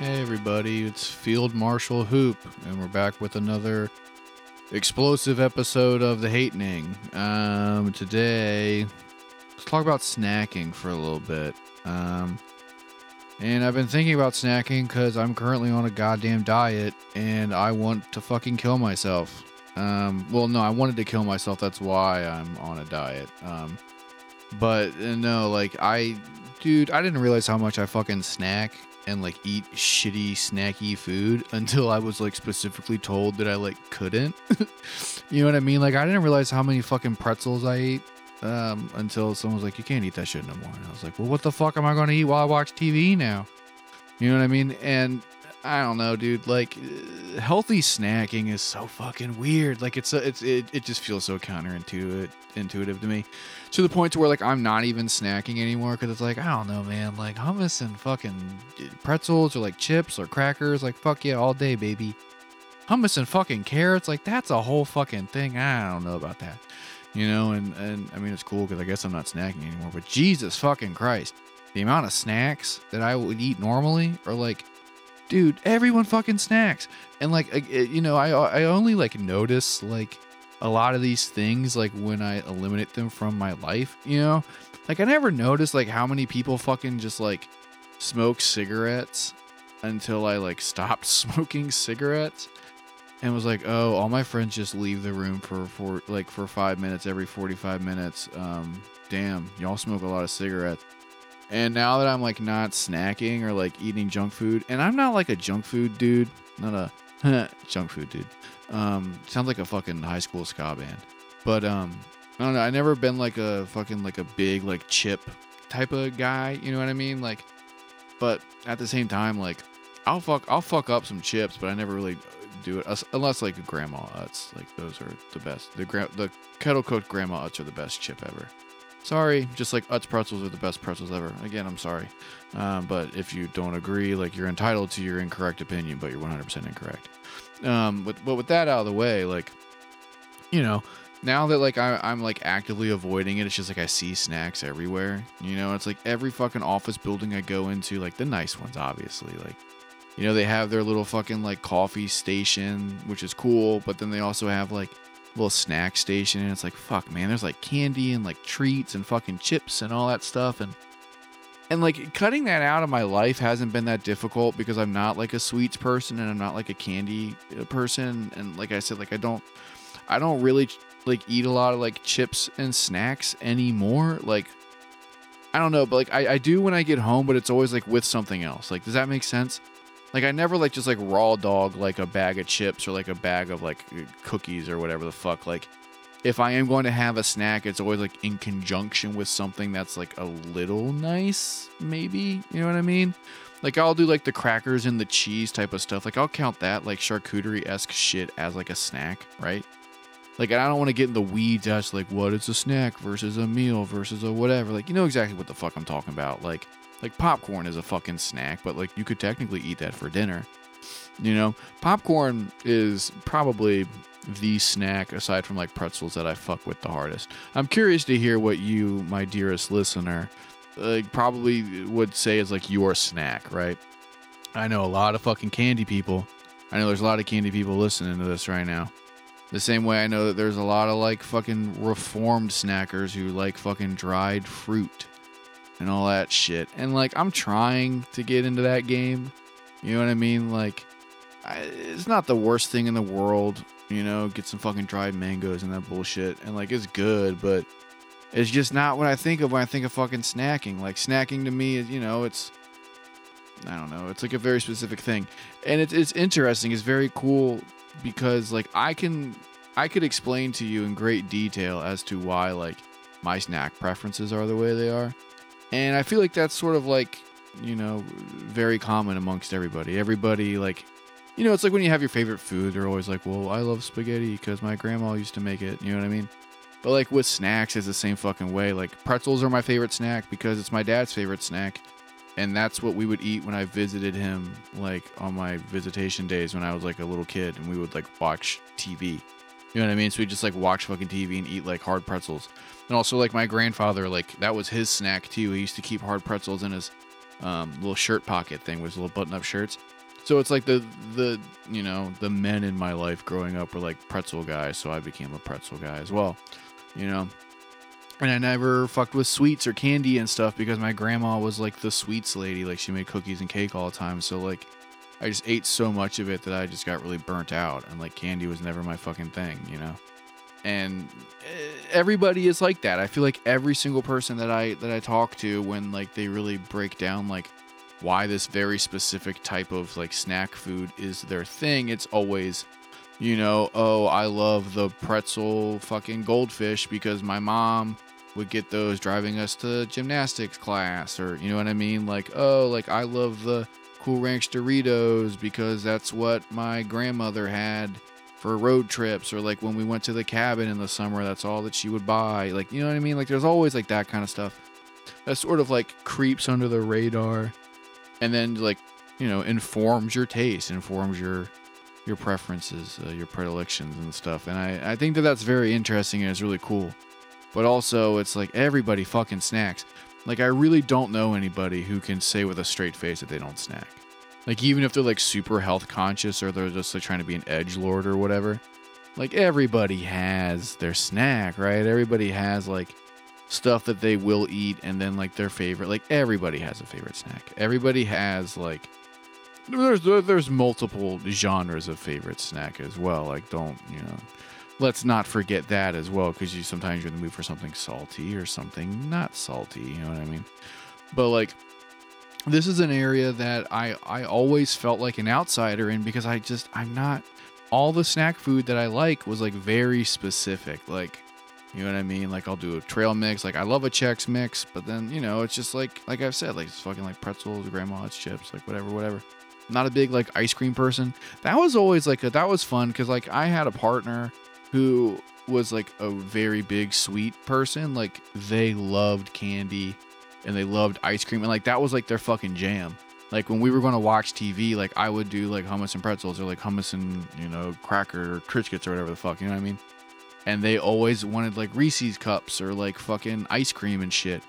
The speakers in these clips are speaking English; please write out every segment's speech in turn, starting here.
Hey everybody, it's Field Marshal Hoop, and we're back with another explosive episode of the Hatening. Today, let's talk about snacking for a little bit. And I've been thinking about snacking because I'm currently on a goddamn diet, and I want to fucking kill myself. Well, no, I wanted to kill myself, that's why I'm on a diet. I didn't realize how much I fucking snack and like eat shitty snacky food until I was like specifically told that I like couldn't. You know what I mean? Like I didn't realize how many fucking pretzels I ate until someone was like, you can't eat that shit no more. And I was like, well, what the fuck am I going to eat while I watch TV now? You know what I mean? And I don't know, dude, like healthy snacking is so fucking weird. Like it just feels so counterintuitive to me, to the point to where like I'm not even snacking anymore. Cause it's like, I don't know, man, like hummus and fucking pretzels or like chips or crackers. Like, fuck yeah, all day, baby. Hummus and fucking carrots. Like that's a whole fucking thing. I don't know about that, you know? And I mean, it's cool cause I guess I'm not snacking anymore, but Jesus fucking Christ, the amount of snacks that I would eat normally are like, dude, everyone fucking snacks. And like, you know, I only like notice like a lot of these things like when I eliminate them from my life, you know? Like I never noticed like how many people fucking just like smoke cigarettes until I like stopped smoking cigarettes and was like, oh, all my friends just leave the room for 5 minutes every 45 minutes. Damn, y'all smoke a lot of cigarettes. And now that I'm like not snacking or like eating junk food, and I'm not like a junk food dude, not a junk food dude. Sounds like a fucking high school ska band, but I don't know. I never been like a fucking like a big like chip type of guy. You know what I mean? Like, but at the same time, like I'll fuck up some chips, but I never really do it unless like Grandma Utz. Like those are the best. The kettle cooked Grandma Utz are the best chip ever. Sorry, just like Utz pretzels are the best pretzels ever. Again, I'm sorry. But if you don't agree, like you're entitled to your incorrect opinion, but you're 100% incorrect. But with that out of the way, like, you know, now that like I'm like actively avoiding it, it's just like I see snacks everywhere. You know, it's like every fucking office building I go into, like the nice ones, obviously. Like, you know, they have their little fucking like coffee station, which is cool. But then they also have like little snack station, and it's like, fuck man, there's like candy and like treats and fucking chips and all that stuff, and like cutting that out of my life hasn't been that difficult because I'm not like a sweets person and I'm not like a candy person, and like I said, like I don't really like eat a lot of like chips and snacks anymore. Like I don't know, but like I do when I get home, but it's always like with something else. Like does that make sense? Like I never like just like raw dog like a bag of chips or like a bag of like cookies or whatever the fuck. Like if I am going to have a snack, it's always like in conjunction with something that's like a little nice, maybe. You know what I mean? Like I'll do like the crackers and the cheese type of stuff. Like I'll count that like charcuterie-esque shit as like a snack, right? Like I don't want to get in the weeds as like what is a snack versus a meal versus a whatever. Like you know exactly what the fuck I'm talking about. Like popcorn is a fucking snack, but like you could technically eat that for dinner. You know, popcorn is probably the snack aside from like pretzels that I fuck with the hardest. I'm curious to hear what you, my dearest listener, like probably would say is like your snack, right? I know a lot of fucking candy people. I know there's a lot of candy people listening to this right now. The same way I know that there's a lot of like fucking reformed snackers who like fucking dried fruit and all that shit. And like I'm trying to get into that game. You know what I mean? Like it's not the worst thing in the world, you know, get some fucking dried mangoes and that bullshit. And like it's good, but it's just not what I think of when I think of fucking snacking. Like snacking to me is, you know, it's, I don't know, it's like a very specific thing. And it's interesting, it's very cool because like I could explain to you in great detail as to why like my snack preferences are the way they are. And I feel like that's sort of like, you know, very common amongst everybody. Everybody like, you know, it's like when you have your favorite food, they're always like, well, I love spaghetti because my grandma used to make it. You know what I mean? But like with snacks, it's the same fucking way. Like pretzels are my favorite snack because it's my dad's favorite snack. And that's what we would eat when I visited him, like on my visitation days when I was like a little kid and we would like watch TV. You know what I mean? So we just like watch fucking TV and eat like hard pretzels. And also like my grandfather, like that was his snack too. He used to keep hard pretzels in his little shirt pocket thing with little button-up shirts. So it's like the you know, the men in my life growing up were like pretzel guys, so I became a pretzel guy as well, you know. And I never fucked with sweets or candy and stuff because my grandma was like the sweets lady. Like, she made cookies and cake all the time. So like, I just ate so much of it that I just got really burnt out. And like, candy was never my fucking thing, you know. And everybody is like that. I feel like every single person that I talk to, when like they really break down like why this very specific type of like snack food is their thing, it's always, you know, oh, I love the pretzel fucking goldfish because my mom would get those driving us to gymnastics class, or, you know what I mean? Like, oh, like I love the Cool Ranch Doritos because that's what my grandmother had for road trips, or like when we went to the cabin in the summer, that's all that she would buy. Like, you know what I mean? Like, there's always like that kind of stuff that sort of like creeps under the radar and then like, you know, informs your taste, informs your preferences, your predilections and stuff. And I think that that's very interesting and it's really cool. But also it's like everybody fucking snacks. Like, I really don't know anybody who can say with a straight face that they don't snack. Like, even if they're like super health conscious or they're just like trying to be an edgelord or whatever, like everybody has their snack, right? Everybody has like stuff that they will eat and then like their favorite, like everybody has a favorite snack. Everybody has like, There's multiple genres of favorite snack as well. Like, don't, you know, let's not forget that as well, because you sometimes you're in the mood for something salty or something not salty, you know what I mean? But like, this is an area that I always felt like an outsider in, because I'm not, all the snack food that I like was like very specific. Like, you know what I mean? Like, I'll do a trail mix. Like, I love a Chex mix, but then, you know, it's just like I've said, like it's fucking like pretzels, Grandma Utz chips, like whatever. Not a big like ice cream person. That was always like that was fun, because like I had a partner who was like a very big sweet person. Like, they loved candy and they loved ice cream, and like that was like their fucking jam. Like, when we were going to watch TV, like I would do like hummus and pretzels, or like hummus and, you know, cracker or Triscuits or whatever the fuck, you know what I mean? And they always wanted like Reese's cups or like fucking ice cream and shit.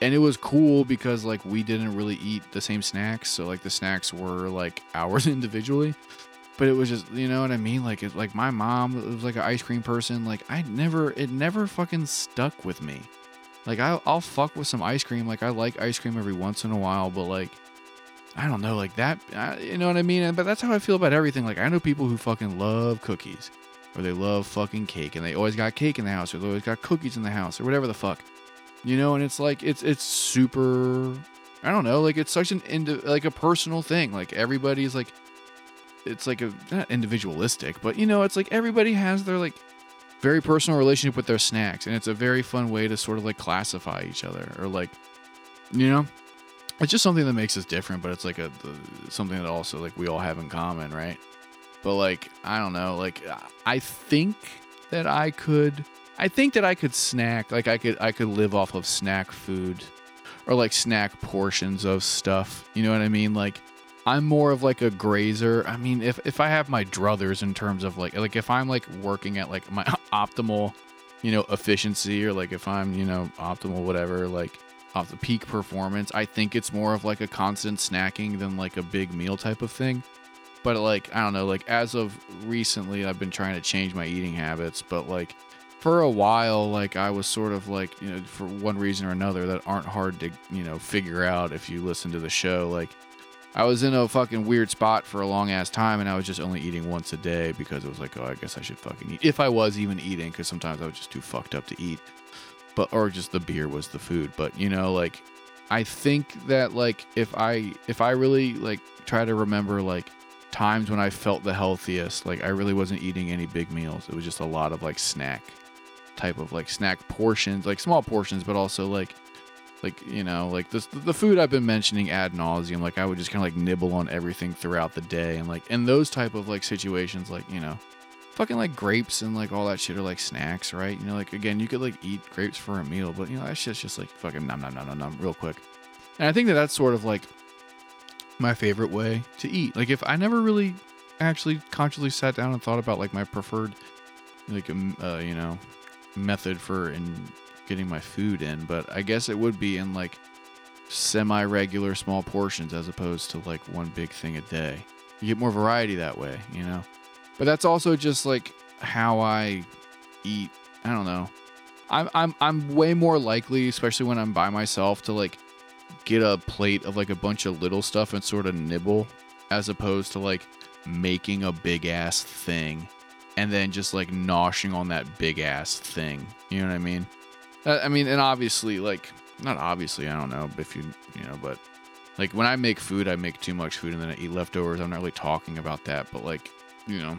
And it was cool because like we didn't really eat the same snacks, so like the snacks were like ours individually. But it was just, you know what I mean? Like, it's like my mom was like an ice cream person. Like, it never fucking stuck with me. Like, I'll fuck with some ice cream. Like, I like ice cream every once in a while, but like, I don't know, like that, you know what I mean? But that's how I feel about everything. Like, I know people who fucking love cookies, or they love fucking cake, and they always got cake in the house, or they always got cookies in the house, or whatever the fuck. You know, and it's like, it's super, I don't know, like it's such a personal thing. Like, everybody's like, it's like a, not individualistic, but you know, it's like everybody has their like very personal relationship with their snacks. And it's a very fun way to sort of like classify each other, or like, you know, it's just something that makes us different, but it's like something that also like we all have in common, right? But like, I don't know, like I think that I could snack, like I could live off of snack food, or like snack portions of stuff. You know what I mean? Like, I'm more of like a grazer. I mean, if I have my druthers in terms of like if I'm like working at like my optimal, you know, efficiency, or like if I'm, you know, optimal whatever, like off the peak performance, I think it's more of like a constant snacking than like a big meal type of thing. But like, I don't know, like as of recently, I've been trying to change my eating habits, but like, for a while, like I was sort of like, you know, for one reason or another that aren't hard to, you know, figure out if you listen to the show, like I was in a fucking weird spot for a long ass time, and I was just only eating once a day because it was like, oh, I guess I should fucking eat, if I was even eating, because sometimes I was just too fucked up to eat, but, or just the beer was the food. But, you know, like I think that like if I really like try to remember like times when I felt the healthiest, like I really wasn't eating any big meals. It was just a lot of like snack type of like snack portions, like small portions, but also like you know, like this, the food I've been mentioning ad nauseum, like I would just kind of like nibble on everything throughout the day, and like in those type of like situations, like, you know, fucking like grapes and like all that shit are like snacks, right? You know, like again, you could like eat grapes for a meal, but you know, that shit's just like fucking nom real quick. And I think that that's sort of like my favorite way to eat. Like, if I never really actually consciously sat down and thought about like my preferred like you know, method for in getting my food in, but I guess it would be in like semi-regular small portions as opposed to like one big thing a day. You get more variety that way, you know? But that's also just like how I eat. I don't know. I'm way more likely, especially when I'm by myself, to like get a plate of like a bunch of little stuff and sort of nibble as opposed to like making a big ass thing and then just like noshing on that big ass thing. You know what I mean? I mean, and obviously, like, not obviously, I don't know if you know, but like when I make food, I make too much food and then I eat leftovers. I'm not really talking about that, but like, you know,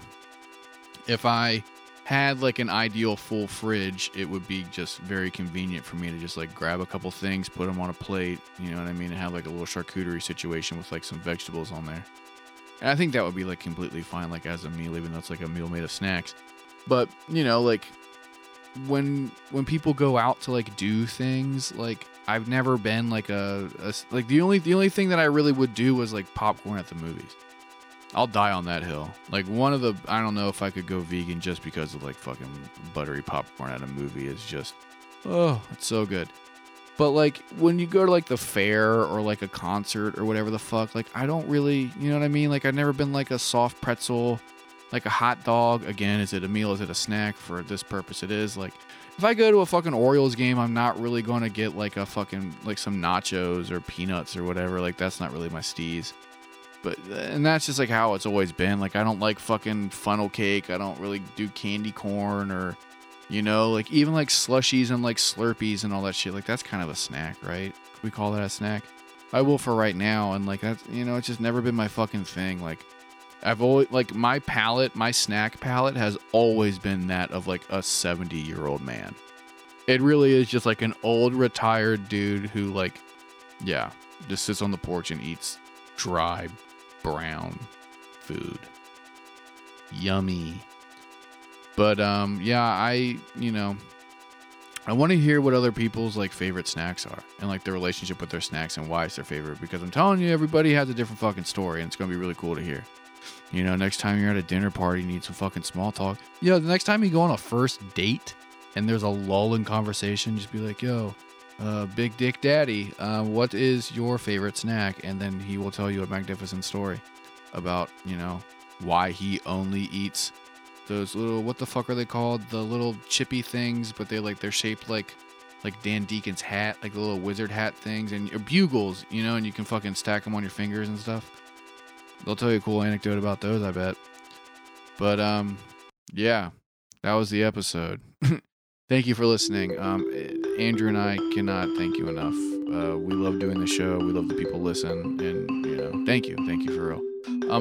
if I had like an ideal full fridge, it would be just very convenient for me to just like grab a couple things, put them on a plate, you know what I mean, and have like a little charcuterie situation with like some vegetables on there. And I think that would be like completely fine, like as a meal, even though it's like a meal made of snacks. But, you know, like when people go out to like do things, like I've never been like like the only thing that I really would do was like popcorn at the movies. I'll die on that hill. Like I don't know if I could go vegan just because of like fucking buttery popcorn at a movie is just, oh, it's so good. But like when you go to like the fair or like a concert or whatever the fuck, like I don't really, you know what I mean? Like I've never been like a soft pretzel, like a hot dog. Again, is it a meal? Is it a snack? For this purpose, it is. Like if I go to a fucking Orioles game, I'm not really going to get like a fucking, like some nachos or peanuts or whatever. Like that's not really my steez. But, and that's just like how it's always been. Like I don't like fucking funnel cake. I don't really do candy corn or, you know, like even like slushies and like Slurpees and all that shit. Like that's kind of a snack, right? We call that a snack. I will for right now. And like that's, you know, it's just never been my fucking thing. Like I've always, like my palate, my snack palate has always been that of like a 70-year-old man. It really is just like an old retired dude who like, yeah, just sits on the porch and eats dry brown food. Yummy. But yeah, I, you know, I want to hear what other people's like favorite snacks are and like their relationship with their snacks and why it's their favorite, because I'm telling you, everybody has a different fucking story and it's gonna be really cool to hear. You know, next time you're at a dinner party, you need some fucking small talk. Yo, the next time you go on a first date and there's a lull in conversation, just be like, yo, Big Dick Daddy, what is your favorite snack? And then he will tell you a magnificent story about, you know, why he only eats those little, what the fuck are they called? The little chippy things, but they're shaped like Dan Deacon's hat, like the little wizard hat things, and Bugles, you know, and you can fucking stack them on your fingers and stuff. They'll tell you a cool anecdote about those, I bet. But yeah, that was the episode. Thank you for listening. Andrew and I cannot thank you enough. We love doing the show. We love the people listen. And, you know, thank you for real.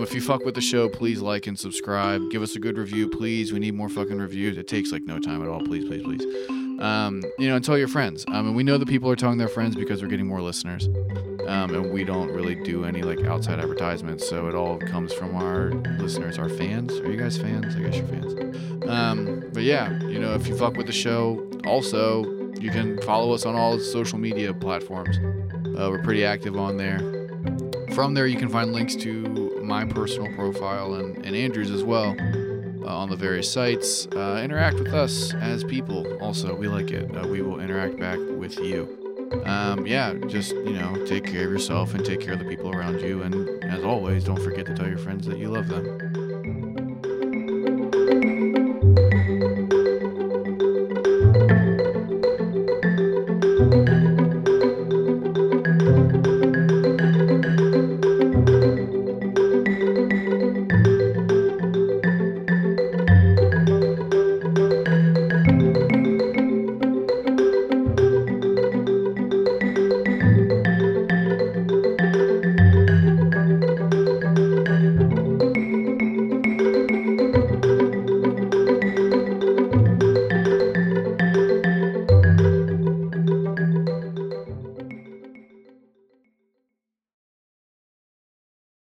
If you fuck with the show, please like and subscribe. Give us a good review, please. We need more fucking reviews. It takes like no time at all. Please, please, please. You know, and tell your friends. And we know that people are telling their friends because we're getting more listeners. And we don't really do any like outside advertisements. So it all comes from our listeners, our fans. Are you guys fans? I guess you're fans. But yeah, you know, if you fuck with the show, also you can follow us on all social media platforms. We're pretty active on there. From there, you can find links to my personal profile and Andrew's as well. On the various sites, interact with us as people. Also, we like it. We will interact back with you. Yeah, just, you know, take care of yourself and take care of the people around you. And as always, don't forget to tell your friends that you love them.